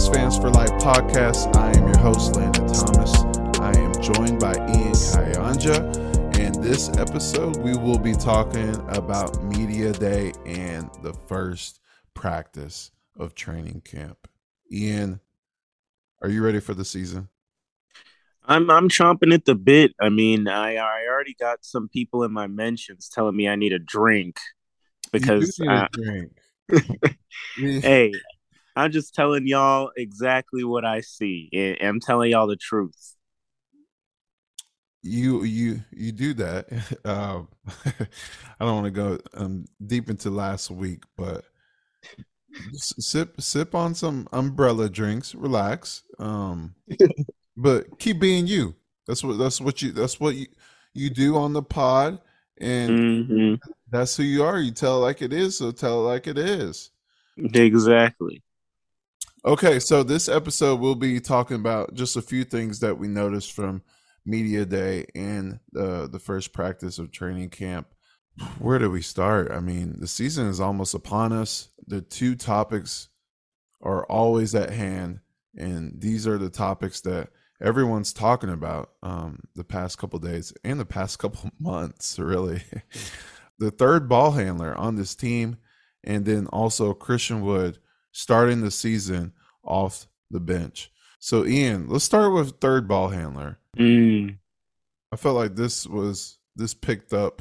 Sports Fans for Life podcast. I am your host, Landon Thomas. I am joined by Ian Kyanja, and this episode we will be talking about Media Day and the first practice of training camp. Ian, are you ready for the season? I'm chomping at the bit. I mean, I already got some people in my mentions telling me I need a drink because you do need a drink. Hey, I'm just telling y'all exactly what I see. I'm telling y'all the truth. You do that. I don't want to go deep into last week, but sip on some umbrella drinks, relax. But keep being you. That's what you do on the pod, and that's who you are. You tell it like it is, so tell it like it is. Exactly. Okay, so this episode we'll be talking about just a few things that we noticed from Media Day and the first practice of training camp. Where do we start? I mean, the season is almost upon us. The two topics are always at hand, and these are the topics that everyone's talking about the past couple days and the past couple months, really. The third ball handler on this team, and then also Christian Wood starting the season off the bench. So, Ian, let's start with third ball handler. I felt like this picked up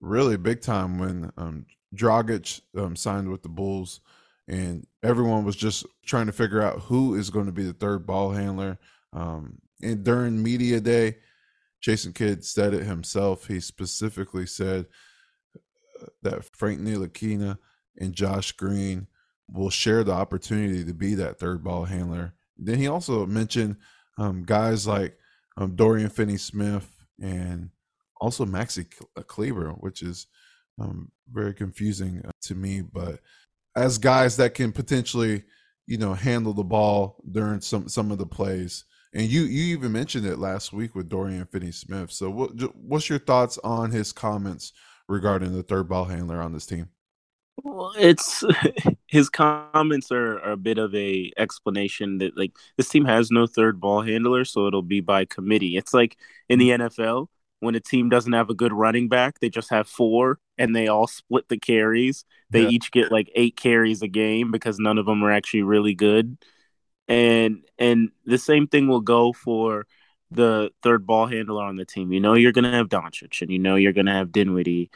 really big time when Dragic signed with the Bulls, and everyone was just trying to figure out who is going to be the third ball handler. And during Media Day, Jason Kidd said it himself. He specifically said that Frank Ntilikina and Josh Green will share the opportunity to be that third ball handler. Then he also mentioned guys like Dorian Finney-Smith and also Maxi Kleber, which is very confusing to me, but as guys that can potentially, you know, handle the ball during some of the plays. And you even mentioned it last week with Dorian Finney-Smith. So what's your thoughts on his comments regarding the third ball handler on this team? Well, his comments are a bit of a explanation that, like, this team has no third ball handler, so it'll be by committee. It's like in the NFL when a team doesn't have a good running back, they just have four and they all split the carries. They each get like 8 carries a game because none of them are actually really good. And the same thing will go for the third ball handler on the team. You know you're going to have Doncic, and you know you're going to have Dinwiddie,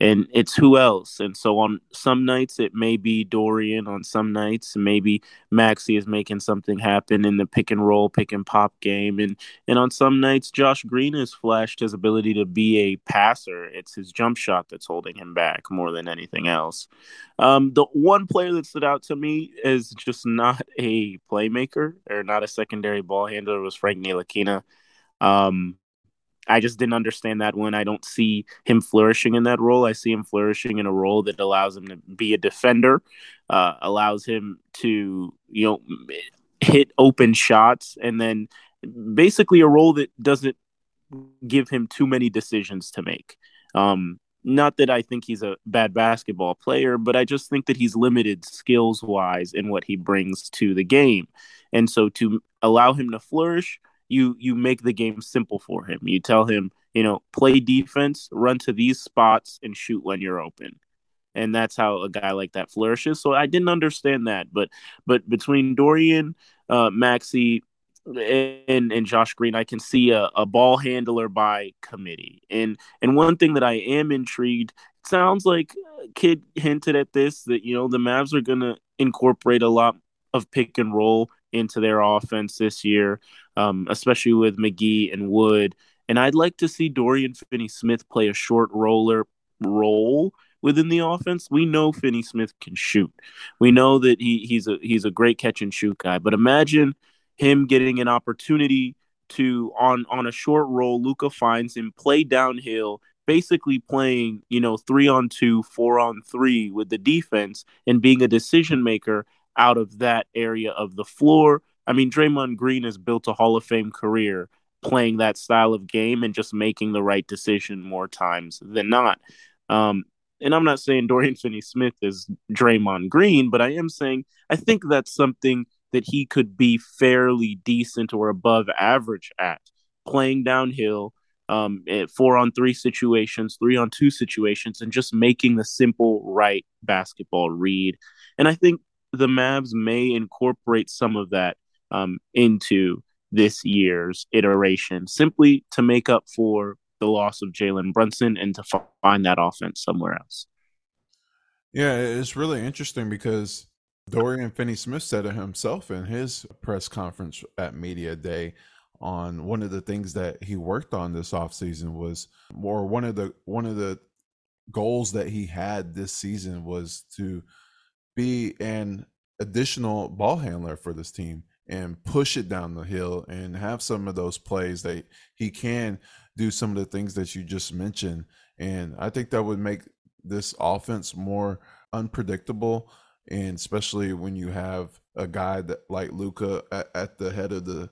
and it's who else? And so on some nights it may be Dorian. On some nights maybe Maxi is making something happen in the pick and roll, pick and pop game. And on some nights Josh Green has flashed his ability to be a passer. It's his jump shot that's holding him back more than anything else. The one player that stood out to me is just not a playmaker or not a secondary ball handler was Frank Ntilikina. I just didn't understand that one. I don't see him flourishing in that role. I see him flourishing in a role that allows him to be a defender, allows him to, you know, hit open shots, and then basically a role that doesn't give him too many decisions to make. Not that I think he's a bad basketball player, but I just think that he's limited skills-wise in what he brings to the game. And so to allow him to flourish, You make the game simple for him. You tell him, you know, play defense, run to these spots, and shoot when you're open. And that's how a guy like that flourishes. So I didn't understand that. But between Dorian, Maxi, and Josh Green, I can see a ball handler by committee. And one thing that I am intrigued, it sounds like Kid hinted at this, that, you know, the Mavs are going to incorporate a lot of pick and roll into their offense this year, especially with McGee and Wood. And I'd like to see Dorian Finney-Smith play a short roller role within the offense. We know Finney-Smith can shoot. We know that he's a great catch and shoot guy. But imagine him getting an opportunity to, on a short roll, Luka finds him, play downhill, basically playing, you know, 3-on-2, 4-on-3 with the defense and being a decision maker out of that area of the floor. I mean, Draymond Green has built a Hall of Fame career playing that style of game and just making the right decision more times than not. And I'm not saying Dorian Finney-Smith is Draymond Green, but I am saying I think that's something that he could be fairly decent or above average at, playing downhill, 4-on-3 situations, 3-on-2 situations, and just making the simple right basketball read. And I think the Mavs may incorporate some of that into this year's iteration, simply to make up for the loss of Jalen Brunson and to find that offense somewhere else. Yeah, it's really interesting because Dorian Finney-Smith said it himself in his press conference at Media Day on one of the things that he worked on this offseason was more one of the goals that he had this season was to be an additional ball handler for this team and push it down the hill and have some of those plays that he can do some of the things that you just mentioned. And I think that would make this offense more unpredictable, and especially when you have a guy that like Luka at the head of the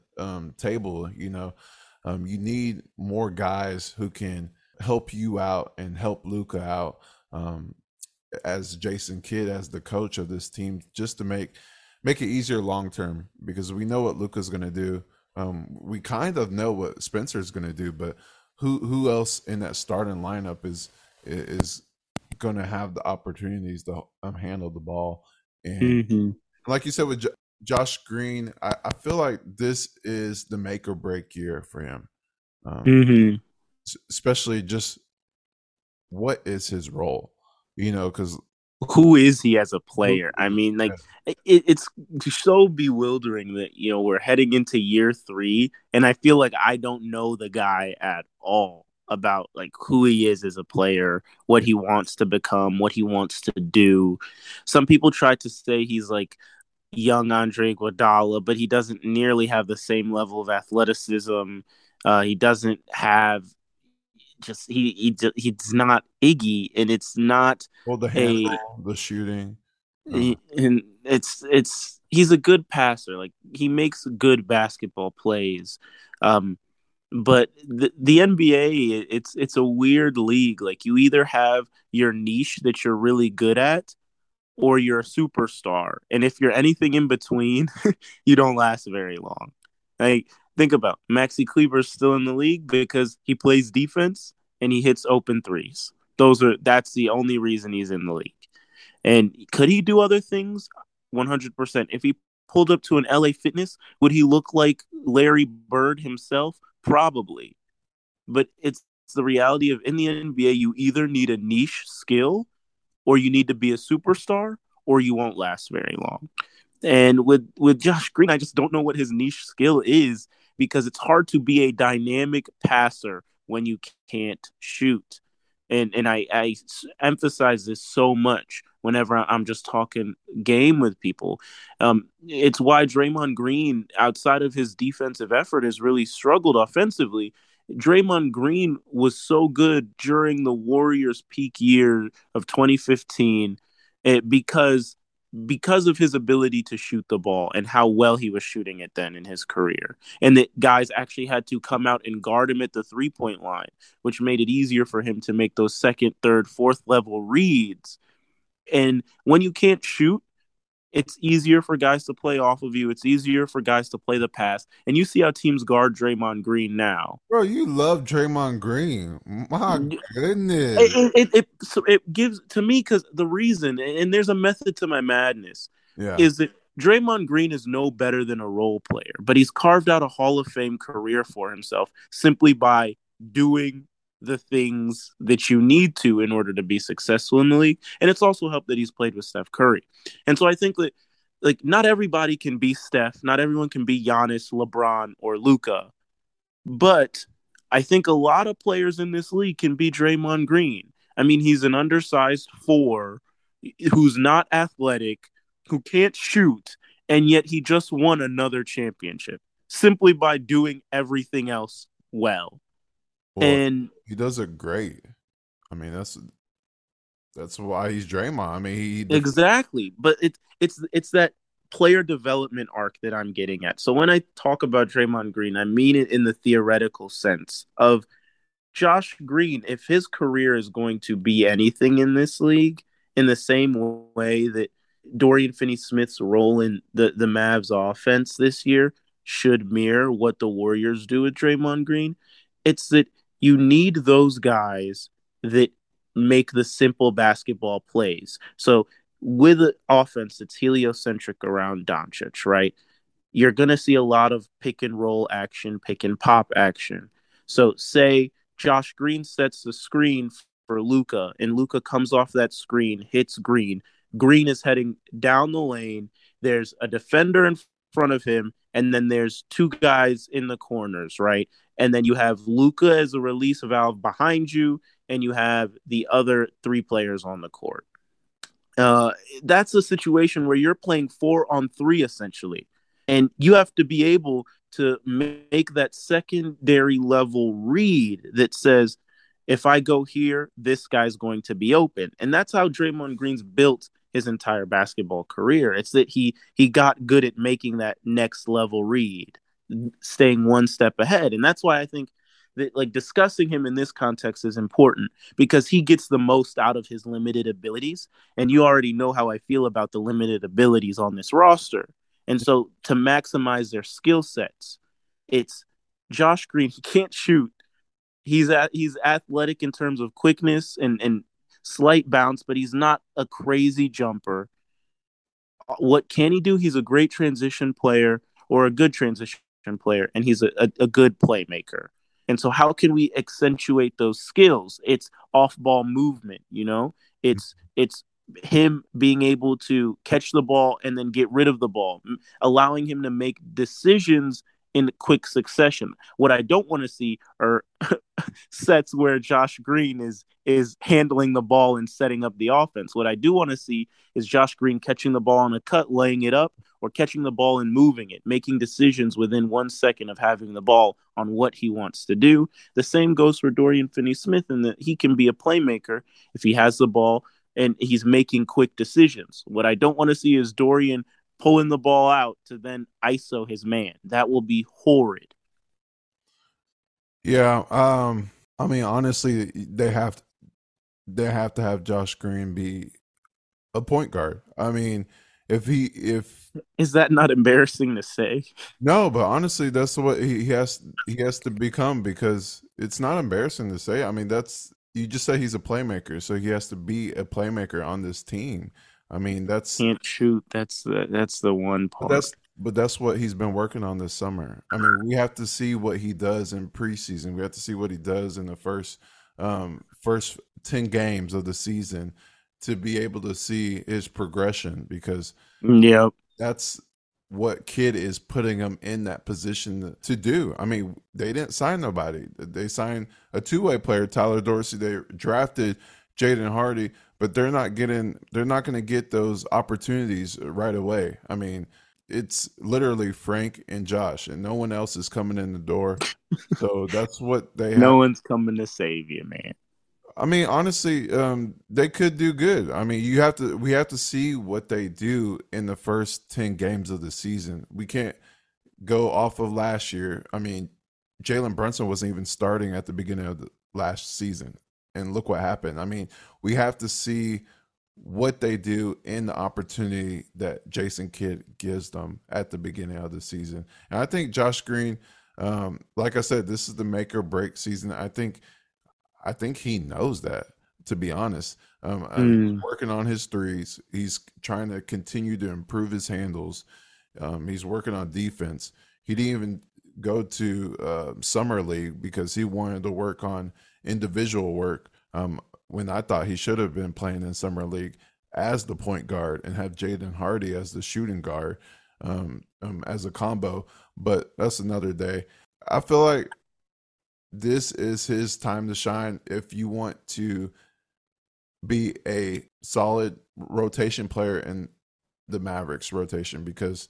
table, you need more guys who can help you out and help Luka out as Jason Kidd, as the coach of this team, just to make it easier long-term, because we know what Luka's going to do. We kind of know what Spencer's going to do, but who else in that starting lineup is going to have the opportunities to handle the ball? And like you said with Josh Green, I feel like this is the make or break year for him, especially just what is his role, because who is he as a player? I mean, it's so bewildering that, we're heading into year 3, and I feel like I don't know the guy at all about who he is as a player, what he wants to become, what he wants to do. Some people try to say he's young Andre Iguodala, but he doesn't nearly have the same level of athleticism. He doesn't have just he's not Iggy, and it's not the handball, the shooting, and it's he's a good passer. He makes good basketball plays, but the NBA, it's a weird league. You either have your niche that you're really good at, or you're a superstar, and if you're anything in between, you don't last very long. Think about Maxi Kleber still in the league because he plays defense and he hits open threes. That's the only reason he's in the league. And could he do other things? 100%. If he pulled up to an LA Fitness, would he look like Larry Bird himself? Probably. But it's the reality of in the NBA, you either need a niche skill, or you need to be a superstar, or you won't last very long. And with Josh Green, I just don't know what his niche skill is, because it's hard to be a dynamic passer when you can't shoot. And I emphasize this so much whenever I'm just talking game with people. It's why Draymond Green, outside of his defensive effort, has really struggled offensively. Draymond Green was so good during the Warriors' peak year of 2015 because of his ability to shoot the ball and how well he was shooting it then in his career. And that guys actually had to come out and guard him at the three-point line, which made it easier for him to make those second, third, fourth-level reads. And when you can't shoot, it's easier for guys to play off of you. It's easier for guys to play the pass. And you see how teams guard Draymond Green now. Bro, you love Draymond Green. My goodness. It gives to me, because the reason, and there's a method to my madness, is that Draymond Green is no better than a role player, but he's carved out a Hall of Fame career for himself simply by doing the things that you need to in order to be successful in the league. And it's also helped that he's played with Steph Curry. And so I think that not everybody can be Steph, not everyone can be Giannis, LeBron, or Luka. But I think a lot of players in this league can be Draymond Green. I mean, he's an undersized 4 who's not athletic, who can't shoot, and yet he just won another championship simply by doing everything else well. Well, and he does it great. I mean, that's why he's Draymond. I mean, exactly. But it's that player development arc that I'm getting at. So when I talk about Draymond Green, I mean it in the theoretical sense of Josh Green. If his career is going to be anything in this league, in the same way that Dorian Finney-Smith's role in the Mavs offense this year should mirror what the Warriors do with Draymond Green. It's that you need those guys that make the simple basketball plays. So with an offense that's heliocentric around Doncic, right, you're going to see a lot of pick and roll action, pick and pop action. So say Josh Green sets the screen for Luka, and Luka comes off that screen, hits Green. Green is heading down the lane. There's a defender in front of him, and then there's two guys in the corners, right? And then you have Luka as a release valve behind you, and you have the other three players on the court. That's a situation where you're playing 4-on-3, essentially. And you have to be able to make that secondary level read that says, if I go here, this guy's going to be open. And that's how Draymond Green's built his entire basketball career. It's that he got good at making that next level read, staying one step ahead. And that's why I think that, like, discussing him in this context is important, because he gets the most out of his limited abilities. And you already know how I feel about the limited abilities on this roster. And so to maximize their skill sets, it's Josh Green. He can't shoot. He's athletic in terms of quickness and slight bounce, but he's not a crazy jumper. What can he do? He's a great transition player, or a good transition player, and he's a good playmaker. And so how can we accentuate those skills? It's off-ball movement, you know? It's him being able to catch the ball and then get rid of the ball, allowing him to make decisions in quick succession. What I don't want to see are sets where Josh Green is handling the ball and setting up the offense. What I do want to see is Josh Green catching the ball on a cut, laying it up, or catching the ball and moving it, making decisions within 1 second of having the ball on what he wants to do. The same goes for Dorian Finney-Smith, in that he can be a playmaker if he has the ball and he's making quick decisions. What I don't want to see is Dorian pulling the ball out to then ISO his man. That will be horrid. Yeah. I mean, honestly, they have to have Josh Green be a point guard. I mean, if is that not embarrassing to say? No, but honestly, that's what he has to become, because it's not embarrassing to say. I mean, you just say he's a playmaker. So he has to be a playmaker on this team. I mean, can't shoot. That's the one part. But that's what he's been working on this summer. I mean, we have to see what he does in preseason. We have to see what he does in the first 10 games of the season to be able to see his progression, because that's what Kidd is putting him in that position to do. I mean, they didn't sign nobody. They signed a two-way player, Tyler Dorsey. They drafted Jaden Hardy, but they're not going to get those opportunities right away. I mean, it's literally Frank and Josh, and no one else is coming in the door. So that's what they have. No one's coming to save you, man. I mean, honestly, they could do good. I mean, we have to see what they do in the first 10 games of the season. We can't go off of last year. I mean, Jalen Brunson wasn't even starting at the beginning of the last season, and look what happened. I mean, we have to see what they do in the opportunity that Jason Kidd gives them at the beginning of the season. And I think Josh Green, like I said, this is the make or break season. I think he knows that, to be honest. He's working on his threes. He's trying to continue to improve his handles. He's working on defense. He didn't even go to Summer League because he wanted to work on individual work, when I thought he should have been playing in Summer League as the point guard and have Jaden Hardy as the shooting guard, as a combo. But that's another day. I feel like this is his time to shine. If you want to be a solid rotation player in the Mavericks rotation, because,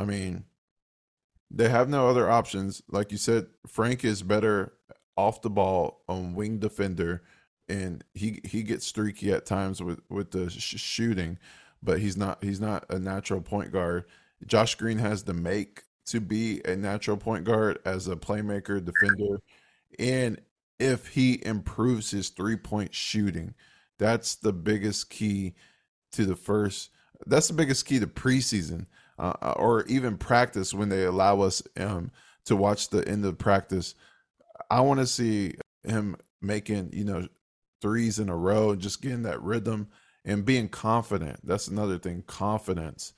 I mean, they have no other options. Like you said, Frank is better off the ball on wing defender, and he gets streaky at times with the shooting, but he's not a natural point guard. Josh Green has the make to be a natural point guard as a playmaker, defender, and if he improves his 3-point shooting, that's the biggest key to the first. That's the biggest key to preseason or even practice when they allow us to watch the end of practice. I want to see him making, you know, threes in a row and just getting that rhythm and being confident. That's another thing, confidence,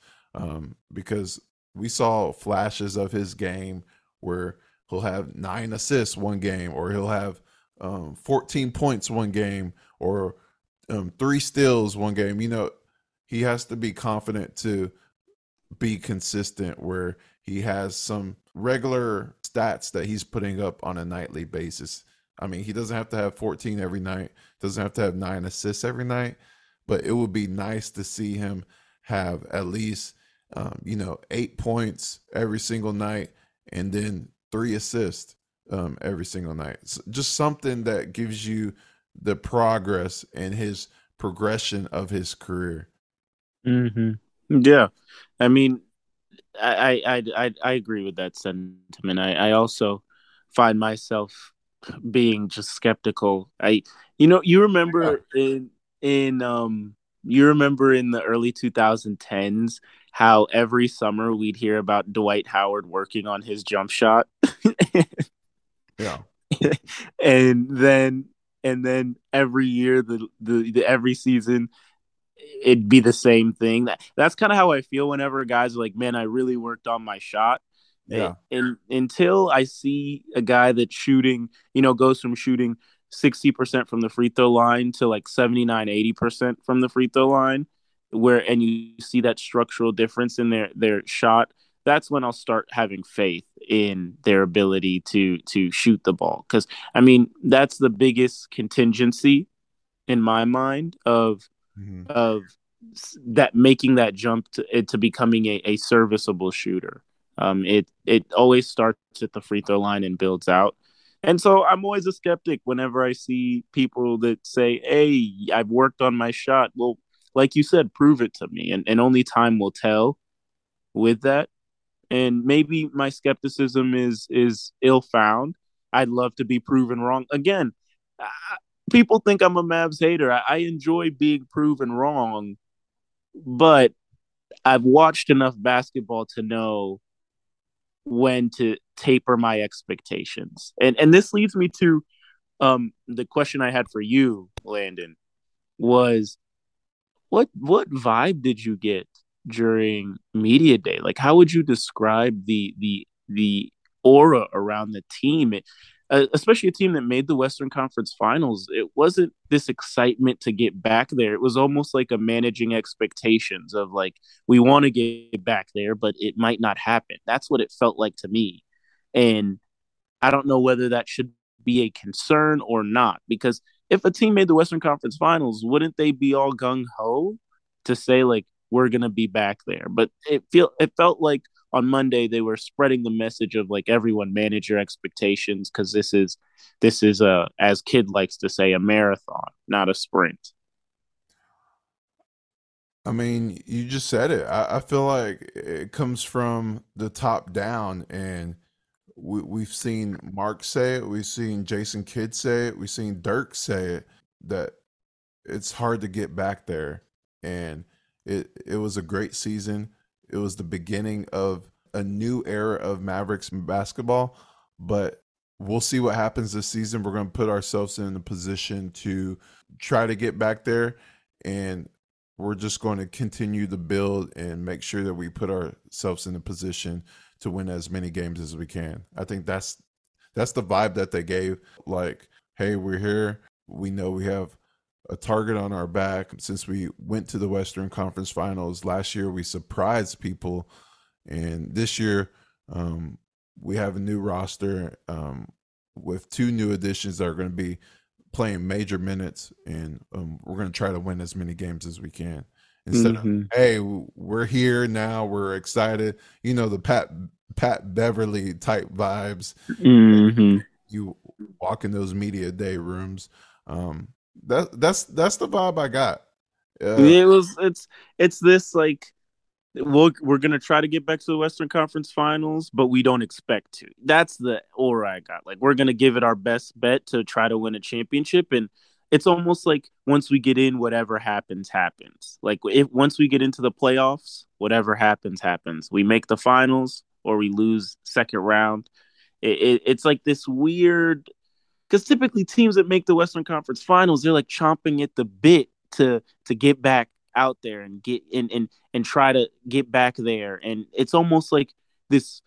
because we saw flashes of his game where he'll have 9 assists one game, or he'll have 14 points one game, or 3 steals one game. You know, he has to be confident to be consistent where he has some regular stats that he's putting up on a nightly basis. I mean, he doesn't have to have 14 every night, doesn't have to have 9 assists every night, but it would be nice to see him have at least, 8 points every single night and then 3 assists every single night. So just something that gives you the progress and his progression of his career. Mm-hmm. Yeah. I mean, I agree with that sentiment. I also find myself being just skeptical. You remember in the early 2010s how every summer we'd hear about Dwight Howard working on his jump shot. Yeah. And then every year the every season it'd be the same thing. That's kind of how I feel whenever guys are like, man, I really worked on my shot. Yeah. And until I see a guy that's shooting, goes from shooting 60% from the free throw line to like 79, 80% from the free throw line, and you see that structural difference in their shot, that's when I'll start having faith in their ability to shoot the ball. Because, I mean, that's the biggest contingency in my mind of that, making that jump to becoming a serviceable shooter. It always starts at the free throw line and builds out. And so I'm always a skeptic whenever I see people that say, hey, I've worked on my shot. Well, like you said, prove it to me. And only time will tell with that. And maybe my skepticism is ill-found. I'd love to be proven wrong. Again, people think I'm a Mavs hater. I enjoy being proven wrong, but I've watched enough basketball to know when to taper my expectations. And this leads me to the question I had for you, Landon, was what vibe did you get during media day? Like, how would you describe the aura around the team? Especially a team that made the Western Conference Finals. It wasn't this excitement to get back there. It was almost like a managing expectations of like, we want to get back there, but it might not happen. That's what it felt like to me. And I don't know whether that should be a concern or not, because if a team made the Western Conference Finals, wouldn't they be all gung-ho to say like, we're going to be back there? But it felt like on Monday, they were spreading the message of like, everyone manage your expectations, because this is a, as Kidd likes to say, a marathon, not a sprint. I mean, you just said it. I feel like it comes from the top down, and we've seen Mark say it, we've seen Jason Kidd say it, we've seen Dirk say it, that it's hard to get back there, and it was a great season. It was the beginning of a new era of Mavericks basketball, but we'll see what happens this season. We're going to put ourselves in a position to try to get back there, and we're just going to continue to build and make sure that we put ourselves in a position to win as many games as we can. I think that's the vibe that they gave. Like, hey, we're here. We know we have a target on our back. Since we went to the Western Conference Finals last year, we surprised people. And this year, we have a new roster with 2 new additions that are going to be playing major minutes. And we're going to try to win as many games as we can. Instead of, hey, we're here now, we're excited. You know, the Pat Beverly type vibes. Mm-hmm. You walk in those media day rooms. That's the vibe I got. It's this like, we're gonna try to get back to the Western Conference Finals, but we don't expect to. That's the aura I got. Like, we're gonna give it our best bet to try to win a championship, and it's almost like once we get in, whatever happens, happens. Like if once we get into the playoffs, whatever happens, happens. We make the finals or we lose second round. It's like this weird, because typically teams that make the Western Conference Finals, they're like chomping at the bit to get back out there and get and try to get back there. And it's almost like this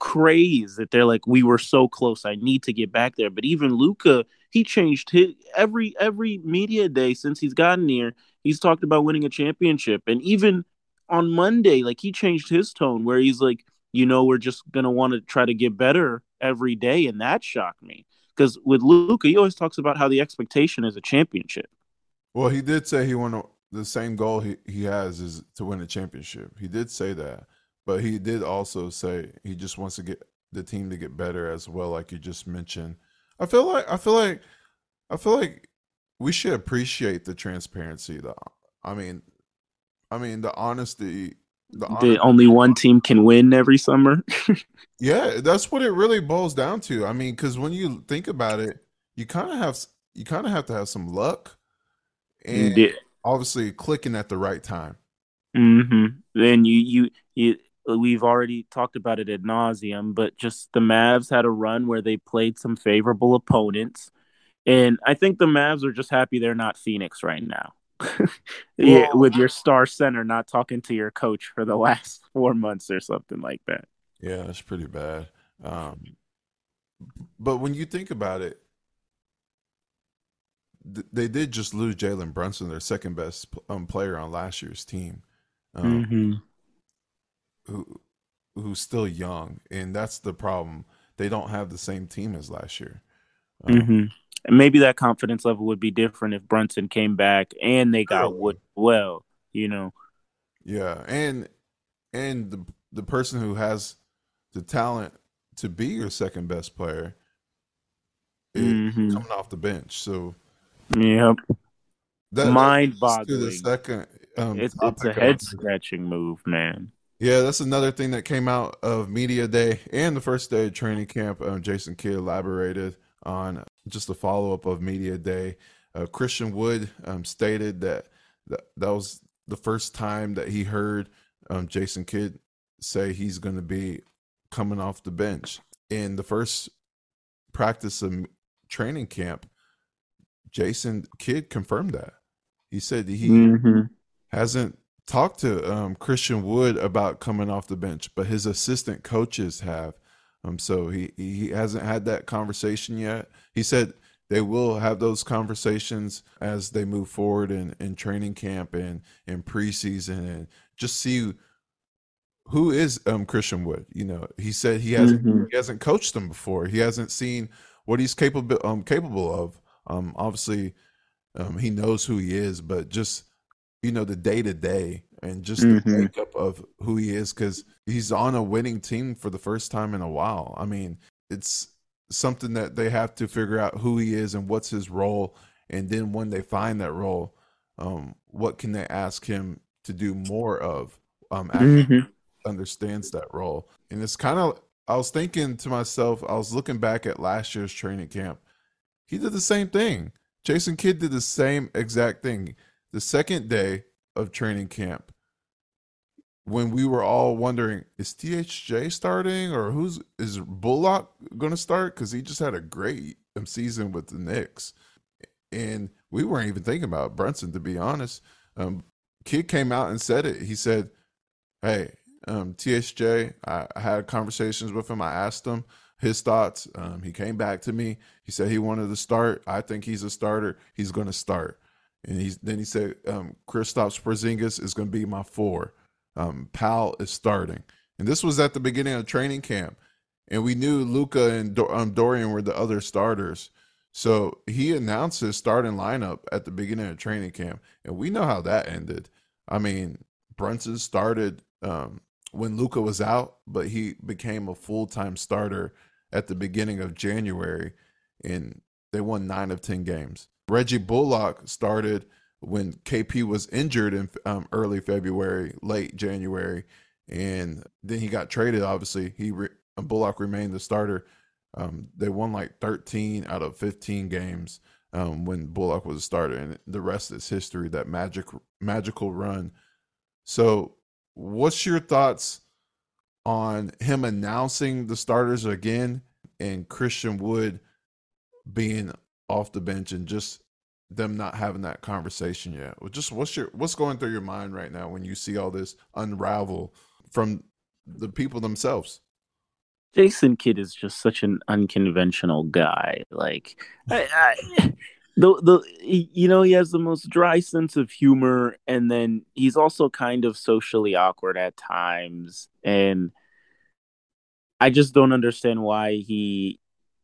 craze that they're like, we were so close, I need to get back there. But even Luka, he changed his every media day since he's gotten here, he's talked about winning a championship. And even on Monday, like, he changed his tone where he's like, you know, we're just gonna want to try to get better every day. And that shocked me, because with Luka, he always talks about how the expectation is a championship. Well, he did say he wanted the same goal he has is to win a championship. He did say that. But he did also say he just wants to get the team to get better as well, like you just mentioned. I feel like we should appreciate the transparency, though. I mean the honesty. The only one team can win every summer. Yeah, that's what it really boils down to. I mean, because when you think about it, you kind of have to have some luck, and obviously clicking at the right time. Mm-hmm. Then we've already talked about it ad nauseum, but just the Mavs had a run where they played some favorable opponents, and I think the Mavs are just happy they're not Phoenix right now. Yeah, with your star center not talking to your coach for the last 4 months or something like that. Yeah, that's pretty bad. But when you think about it, they did just lose Jalen Brunson, their second best player on last year's team. Mm-hmm. Who's still young, and that's the problem. They don't have the same team as last year. Mm-hmm. And maybe that confidence level would be different if Brunson came back and they got Wood well, you know. Yeah, and the person who has the talent to be your second best player is coming off the bench. So, yep, that mind-boggling. To the second, it's a head-scratching move, man. Yeah, that's another thing that came out of Media Day and the first day of training camp. Jason Kidd elaborated on just the follow-up of Media Day. Christian Wood stated that was the first time that he heard Jason Kidd say he's going to be coming off the bench. In the first practice of training camp, Jason Kidd confirmed that. He said that he hasn't talked to Christian Wood about coming off the bench, but his assistant coaches have. So he hasn't had that conversation yet. He said they will have those conversations as they move forward in training camp and in preseason, and just see who is Christian Wood. You know, he said he hasn't coached him before. He hasn't seen what he's capable of. Obviously, he knows who he is, but just, you know, the day-to-day and just the makeup of who he is, because he's on a winning team for the first time in a while. I mean, it's something that they have to figure out who he is and what's his role, and then when they find that role, what can they ask him to do more of? Understands that role. And it's kind of, I was thinking to myself, I was looking back at last year's training camp. He did the same thing. Jason Kidd did the same exact thing. The second day of training camp, when we were all wondering, is THJ starting, or is Bullock going to start? Because he just had a great season with the Knicks. And we weren't even thinking about Brunson, to be honest. Kid came out and said it. He said, hey, THJ, I had conversations with him. I asked him his thoughts. He came back to me. He said he wanted to start. I think he's a starter. He's going to start. And he said, Kristaps Porzingis is going to be my 4. Powell is starting. And this was at the beginning of training camp. And we knew Luka and Dorian were the other starters. So he announced his starting lineup at the beginning of training camp. And we know how that ended. I mean, Brunson started when Luka was out, but he became a full-time starter at the beginning of January. And they won 9 of 10 games. Reggie Bullock started when KP was injured in early February, late January, and then he got traded, obviously. Bullock remained the starter. They won like 13 out of 15 games. when Bullock was a starter, and the rest is history, that magical run. So what's your thoughts on him announcing the starters again and Christian Wood being off the bench and just them not having that conversation yet? Well, just what's going through your mind right now when you see all this unravel from the people themselves? Jason Kidd is just such an unconventional guy. Like, he has the most dry sense of humor, and then he's also kind of socially awkward at times. And I just don't understand why he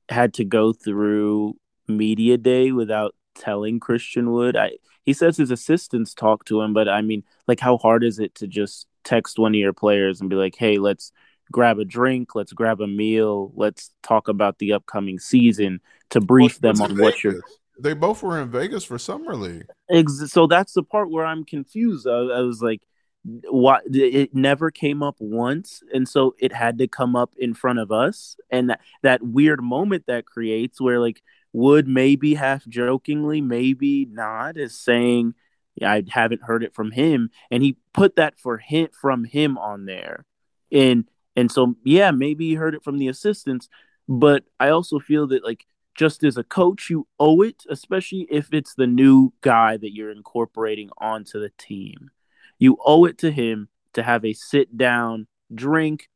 had to go through media day without telling Christian Wood. He says his assistants talk to him, but I mean, like, how hard is it to just text one of your players and be like, hey, let's grab a drink, let's grab a meal, let's talk about the upcoming season, to brief them on what you're... They both were in Vegas for Summer League. So that's the part where I'm confused. I was like, why? It never came up once, and so it had to come up in front of us. And that weird moment that creates where, like, Wood maybe half jokingly, maybe not, is saying, yeah, I haven't heard it from him. And he put that for hint from him on there. And so, yeah, maybe he heard it from the assistants, but I also feel that, like, just as a coach, you owe it, especially if it's the new guy that you're incorporating onto the team. You owe it to him to have a sit-down, drink,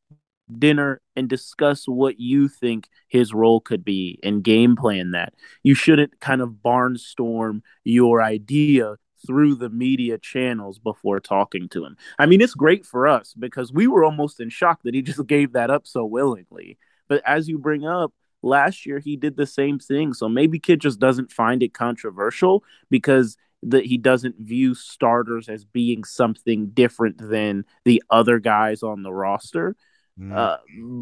dinner, and discuss what you think his role could be and game plan that. You shouldn't kind of barnstorm your idea through the media channels before talking to him. I mean, it's great for us because we were almost in shock that he just gave that up so willingly. But as you bring up, last year he did the same thing. So maybe Kidd just doesn't find it controversial because that he doesn't view starters as being something different than the other guys on the roster. Mm.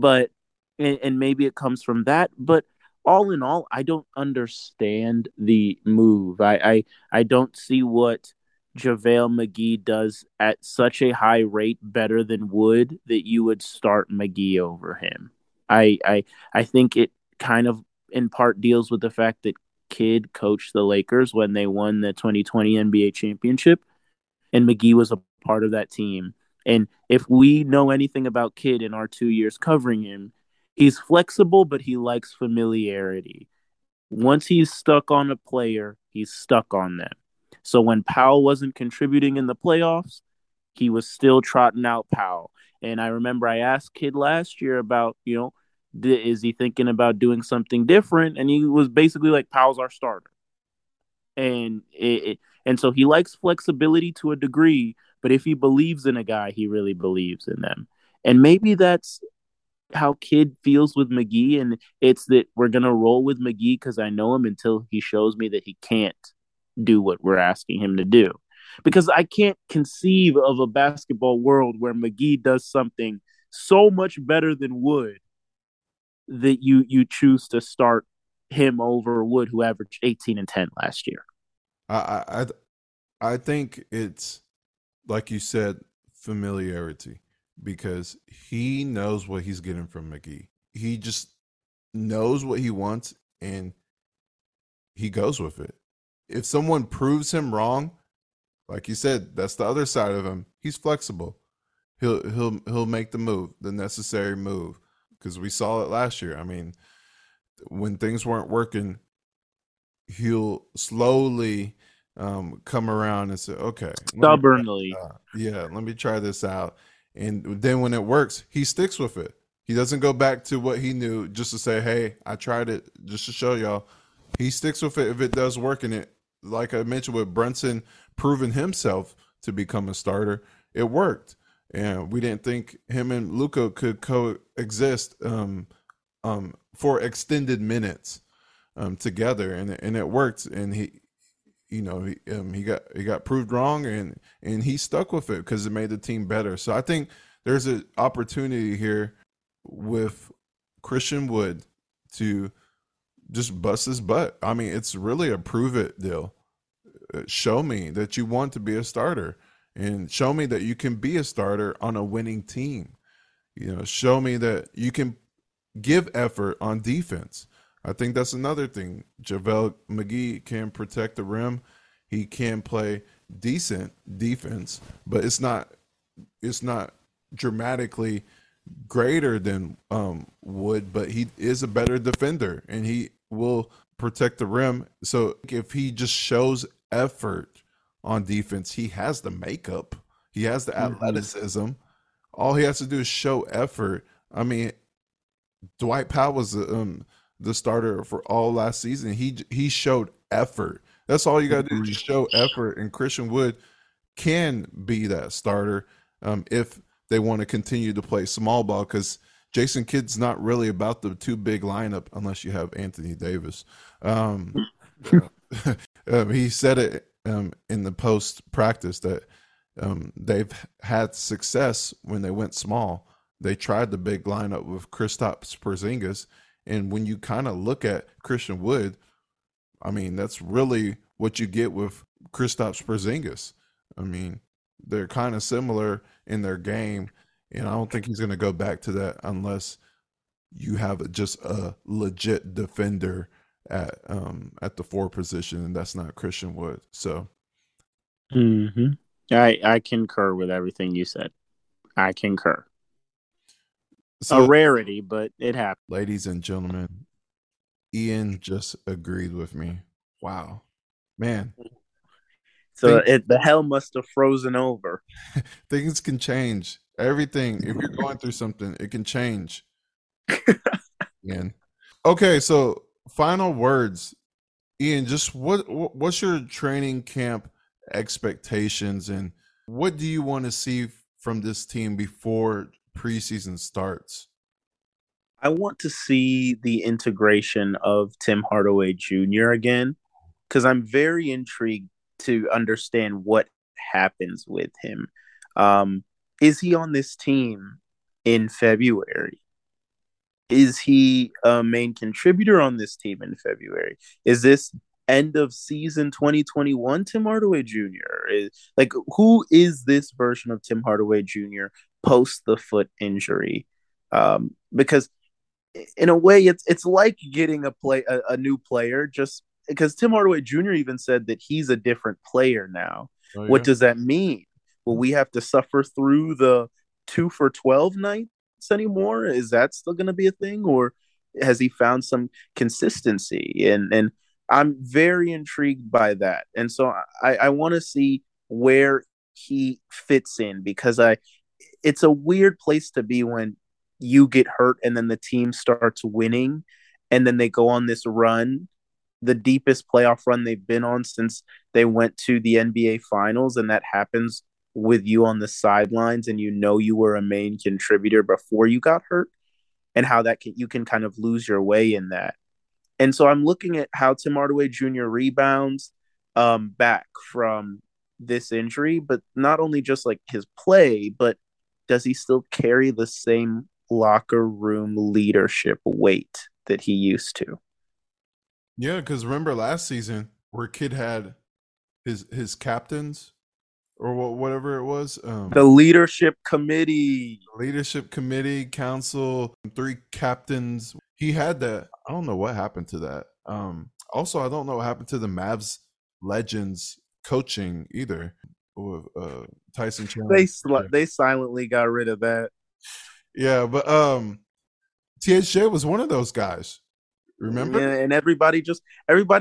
But maybe it comes from that. But all in all, I don't understand the move. I don't see what JaVale McGee does at such a high rate better than Wood that you would start McGee over him. I think it kind of in part deals with the fact that Kidd coached the Lakers when they won the 2020 NBA championship, and McGee was a part of that team. And if we know anything about Kidd in our 2 years covering him, he's flexible, but he likes familiarity. Once he's stuck on a player, he's stuck on them. So when Powell wasn't contributing in the playoffs, he was still trotting out Powell. And I remember I asked Kidd last year about, is he thinking about doing something different? And he was basically like, Powell's our starter. And so he likes flexibility to a degree, but if he believes in a guy, he really believes in them. And maybe that's how Kidd feels with McGee, and it's that we're going to roll with McGee because I know him until he shows me that he can't do what we're asking him to do. Because I can't conceive of a basketball world where McGee does something so much better than Wood that you choose to start him over Wood, who averaged 18 and 10 last year. I think it's, like you said, familiarity. Because he knows what he's getting from McGee. He just knows what he wants, and he goes with it. If someone proves him wrong, like you said, that's the other side of him. He's flexible. He'll make the move, the necessary move, because we saw it last year. I mean, when things weren't working, he'll slowly come around and say, "Okay, stubbornly, let me try this out." And then when it works, he sticks with it. He doesn't go back to what he knew just to say, hey, I tried it, just to show y'all. He sticks with it if it does work. And it, like I mentioned with Brunson proving himself to become a starter, it worked. And we didn't think him and Luka could coexist for extended minutes together. And it worked. And he got proved wrong, and he stuck with it because it made the team better. So I think there's an opportunity here with Christian Wood to just bust his butt. I mean, it's really a prove it deal. Show me that you want to be a starter, and show me that you can be a starter on a winning team. Show me that you can give effort on defense. I think that's another thing. JaVale McGee can protect the rim. He can play decent defense, but it's not dramatically greater than Wood, but he is a better defender and he will protect the rim. So if he just shows effort on defense, he has the makeup, he has the athleticism. All he has to do is show effort. I mean, Dwight Powell was the starter for all last season. He showed effort. That's all you got to do, just show effort. And Christian Wood can be that starter if they want to continue to play small ball, because Jason Kidd's not really about the two big lineup unless you have Anthony Davis. He said it in the post practice that they've had success when they went small. They tried the big lineup with Kristaps Porzingis, and when you kind of look at Christian Wood, I mean, that's really what you get with Kristaps Porzingis. I mean, they're kind of similar in their game, and I don't think he's going to go back to that unless you have just a legit defender at the four position, and that's not Christian Wood. So, I concur with everything you said. I concur. So, a rarity, but it happened. Ladies and gentlemen, Ian just agreed with me. Wow, man. So the hell must have frozen over. Things can change. Everything. If you're going through something, it can change. Ian. Okay, so final words, Ian. Just what's your training camp expectations, and what do you want to see from this team before preseason starts? I want to see the integration of Tim Hardaway Jr. again, because I'm very intrigued to understand what happens with him. Is he on this team in February? Is he a main contributor on this team in February? Is this end of season 2021 Tim Hardaway Jr.? Who is this version of Tim Hardaway Jr. post the foot injury? Because in a way, it's like getting a new player, just because Tim Hardaway Jr. even said that he's a different player now. Oh, yeah. What does that mean? Will we have to suffer through the 2 for 12 nights anymore? Is that still going to be a thing, or has he found some consistency? And I'm very intrigued by that. And so I want to see where he fits in, because it's a weird place to be when you get hurt and then the team starts winning and then they go on this run, the deepest playoff run they've been on since they went to the NBA Finals, and that happens with you on the sidelines, and you were a main contributor before you got hurt, and how that you can kind of lose your way in that. And so I'm looking at how Tim Hardaway Jr. rebounds back from this injury, but not only just like his play, but does he still carry the same locker room leadership weight that he used to? Yeah, because remember last season where Kid had his captains or whatever it was, the leadership committee council, 3 captains. He had that. I don't know what happened to that. Also, I don't know what happened to the Mavs legends coaching either. Or Tyson Chandler. They silently got rid of that. Yeah, but THJ was one of those guys. Remember? Yeah, and everybody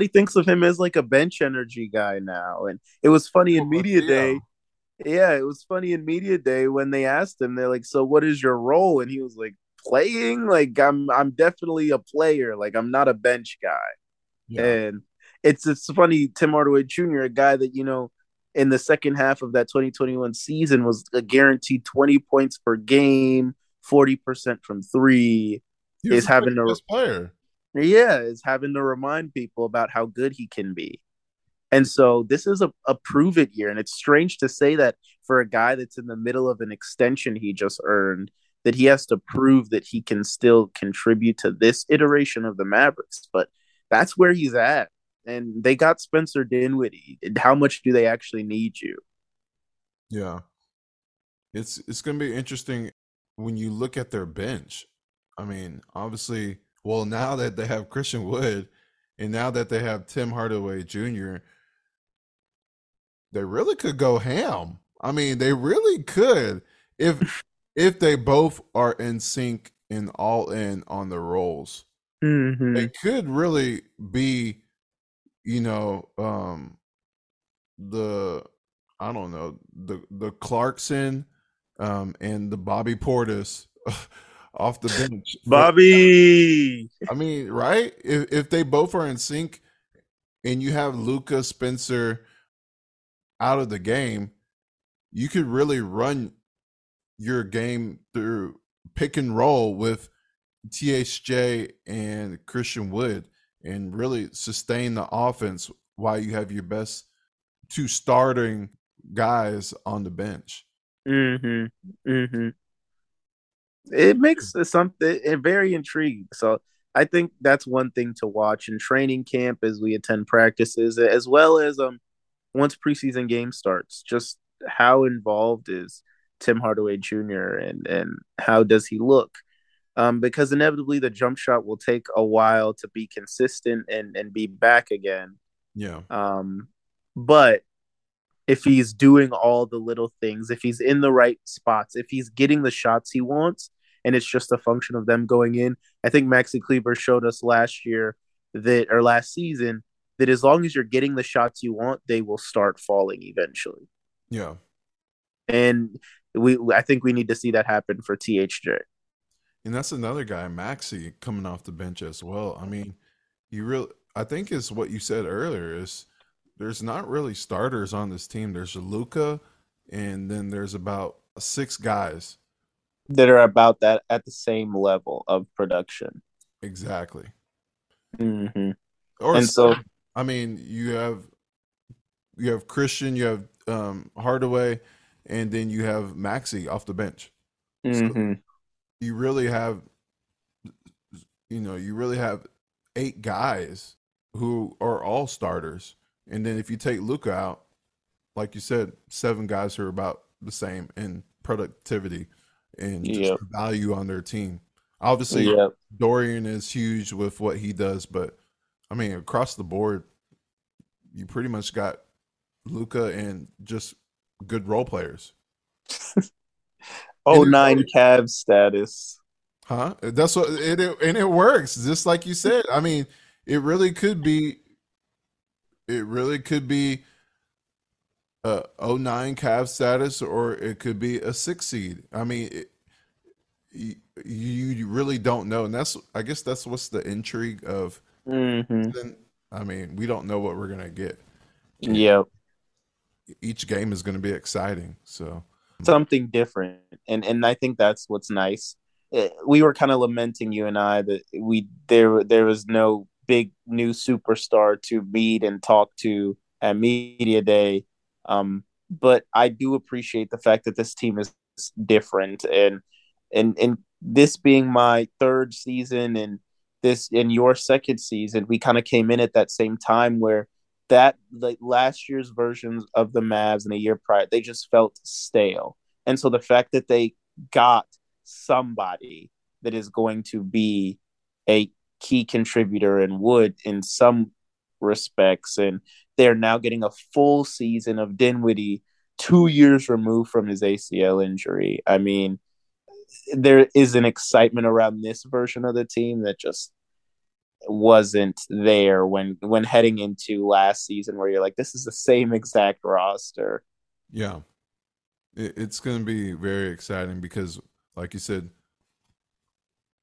thinks of him as like a bench energy guy now. And it was funny in media day. Yeah, it was funny in media day when they asked him, they're like, "So what is your role?" And he was like, "Playing. Like I'm definitely a player. Like I'm not a bench guy." Yeah. And it's funny, Tim Hardaway Jr., a guy that, in the second half of that 2021 season was a guaranteed 20 points per game, 40% from 3, is having to remind people about how good he can be. And so this is a prove it year. And it's strange to say that for a guy that's in the middle of an extension he just earned, that he has to prove that he can still contribute to this iteration of the Mavericks. But that's where he's at. And they got Spencer Dinwiddie. How much do they actually need you? Yeah. It's going to be interesting when you look at their bench. I mean, obviously Well, now that they have Christian Wood and now that they have Tim Hardaway Jr., they really could go ham. I mean, they really could if they both are in sync and all in on the roles. Mm-hmm. It could really be, you know, the Clarkson and the Bobby Portis off the bench. Bobby! I mean, right? If they both are in sync and you have Luka, Spencer out of the game, you could really run your game through pick and roll with THJ and Christian Wood and really sustain the offense while you have your best two starting guys on the bench. Mm-hmm. Mm-hmm. It makes something very intriguing. So I think that's one thing to watch in training camp as we attend practices, as well as once preseason game starts, just how involved is Tim Hardaway Jr. and how does he look? Because inevitably the jump shot will take a while to be consistent and be back again. Yeah. But if he's doing all the little things, if he's in the right spots, if he's getting the shots he wants, and it's just a function of them going in. I think Maxi Kleber showed us last season that as long as you're getting the shots you want, they will start falling eventually. Yeah. And I think we need to see that happen for THJ. And that's another guy, Maxi, coming off the bench as well. I mean, I think it's what you said earlier is there's not really starters on this team. There's Luka, and then there's about six guys that are about that at the same level of production. Exactly. Mm-hmm. I mean, you have Christian, you have Hardaway, and then you have Maxi off the bench. Mm-hmm. So you really have eight guys who are all starters. And then if you take Luka out, like you said, seven guys who are about the same in productivity and just the value on their team. Obviously, Dorian is huge with what he does, but I mean, across the board, you pretty much got Luka and just good role players. 09 Cavs status. Huh? That's what it works, just like you said. I mean, it really could be a 09 Cavs status, or it could be a 6 seed. I mean, you really don't know, and I guess that's what's the intrigue of. Mm-hmm. I mean, we don't know what we're gonna get. Yep. Each game is gonna be exciting. So. Something different, and I think that's what's nice. We were kind of lamenting, you and I, that there was no big new superstar to meet and talk to at media day, but I do appreciate the fact that this team is different, and this being my third season and this in your second season, we kind of came in at that same time where. That like last year's versions of the Mavs and a year prior, they just felt stale. And so the fact that they got somebody that is going to be a key contributor and Wood in some respects, and they're now getting a full season of Dinwiddie, 2 years removed from his ACL injury. I mean, there is an excitement around this version of the team that just wasn't there when heading into last season, where you're like, this is the same exact roster. Yeah, it's going to be very exciting because, like you said,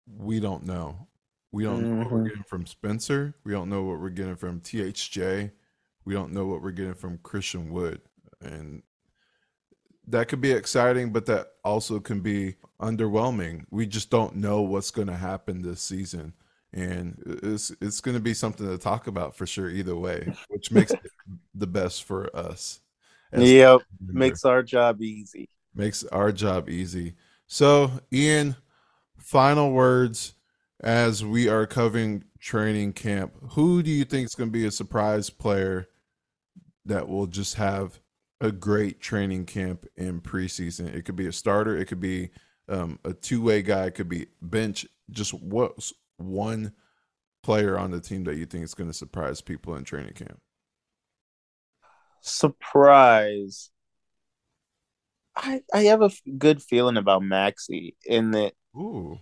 we don't know what we're getting from Spencer. We don't know what we're getting from THJ. We don't know what we're getting from Christian Wood, and that could be exciting, but that also can be underwhelming. We just don't know what's going to happen this season. And it's going to be something to talk about for sure either way, which makes it the best for us. Yep, makes our job easy. So, Ian, final words as we are covering training camp. Who do you think is going to be a surprise player that will just have a great training camp in preseason? It could be a starter. It could be a two-way guy. It could be bench. Just what one player on the team that you think is going to surprise people in training camp? Surprise. I have a good feeling about Maxi in that. Ooh.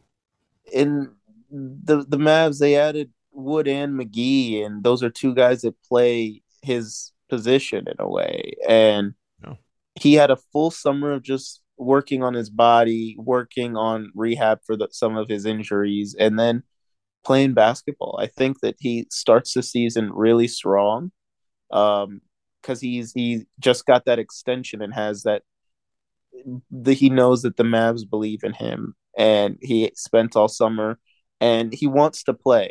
In the Mavs, they added Wood and McGee, and those are two guys that play his position in a way. And he had a full summer of just working on his body, working on rehab for some of his injuries, and then playing basketball. I think that he starts the season really strong because he just got that extension and has that. He knows that the Mavs believe in him, and he spent all summer, and he wants to play.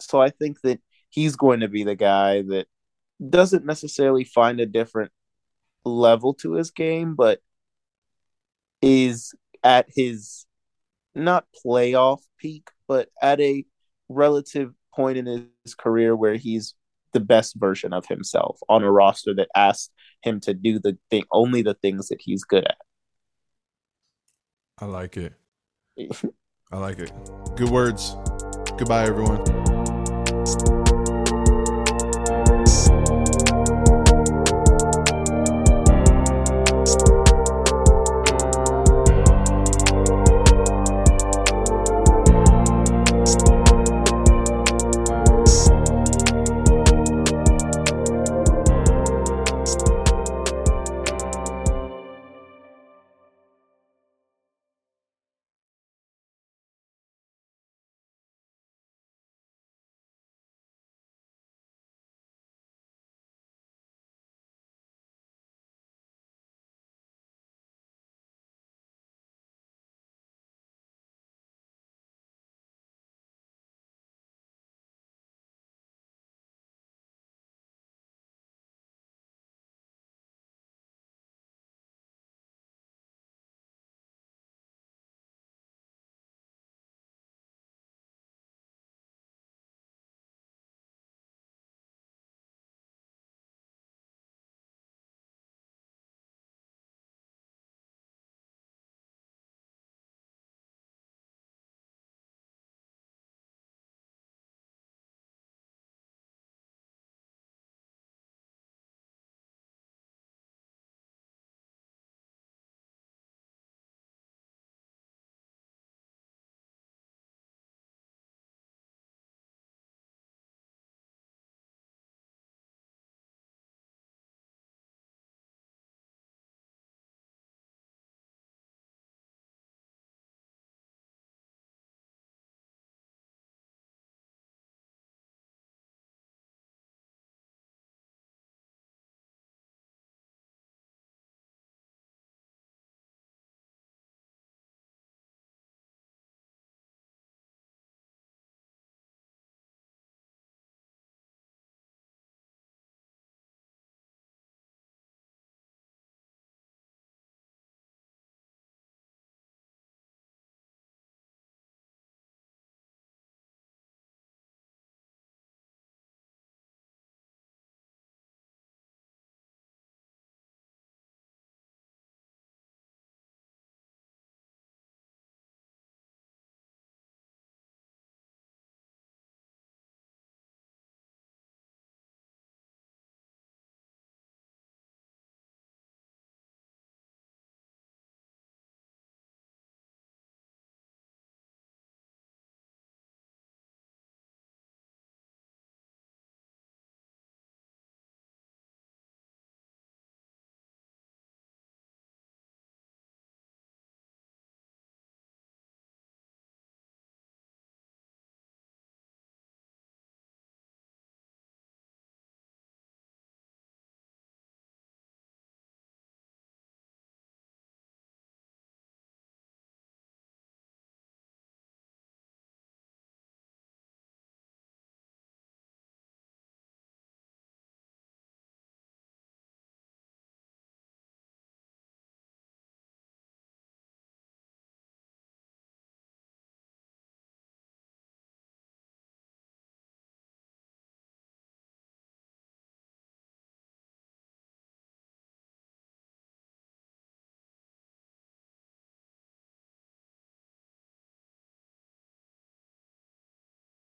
So I think that he's going to be the guy that doesn't necessarily find a different level to his game, but is at his not playoff peak, but at a relative point in his career where he's the best version of himself on a roster that asks him to do the thing, only the things that he's good at. I like it. I like it. Good words. Goodbye, everyone.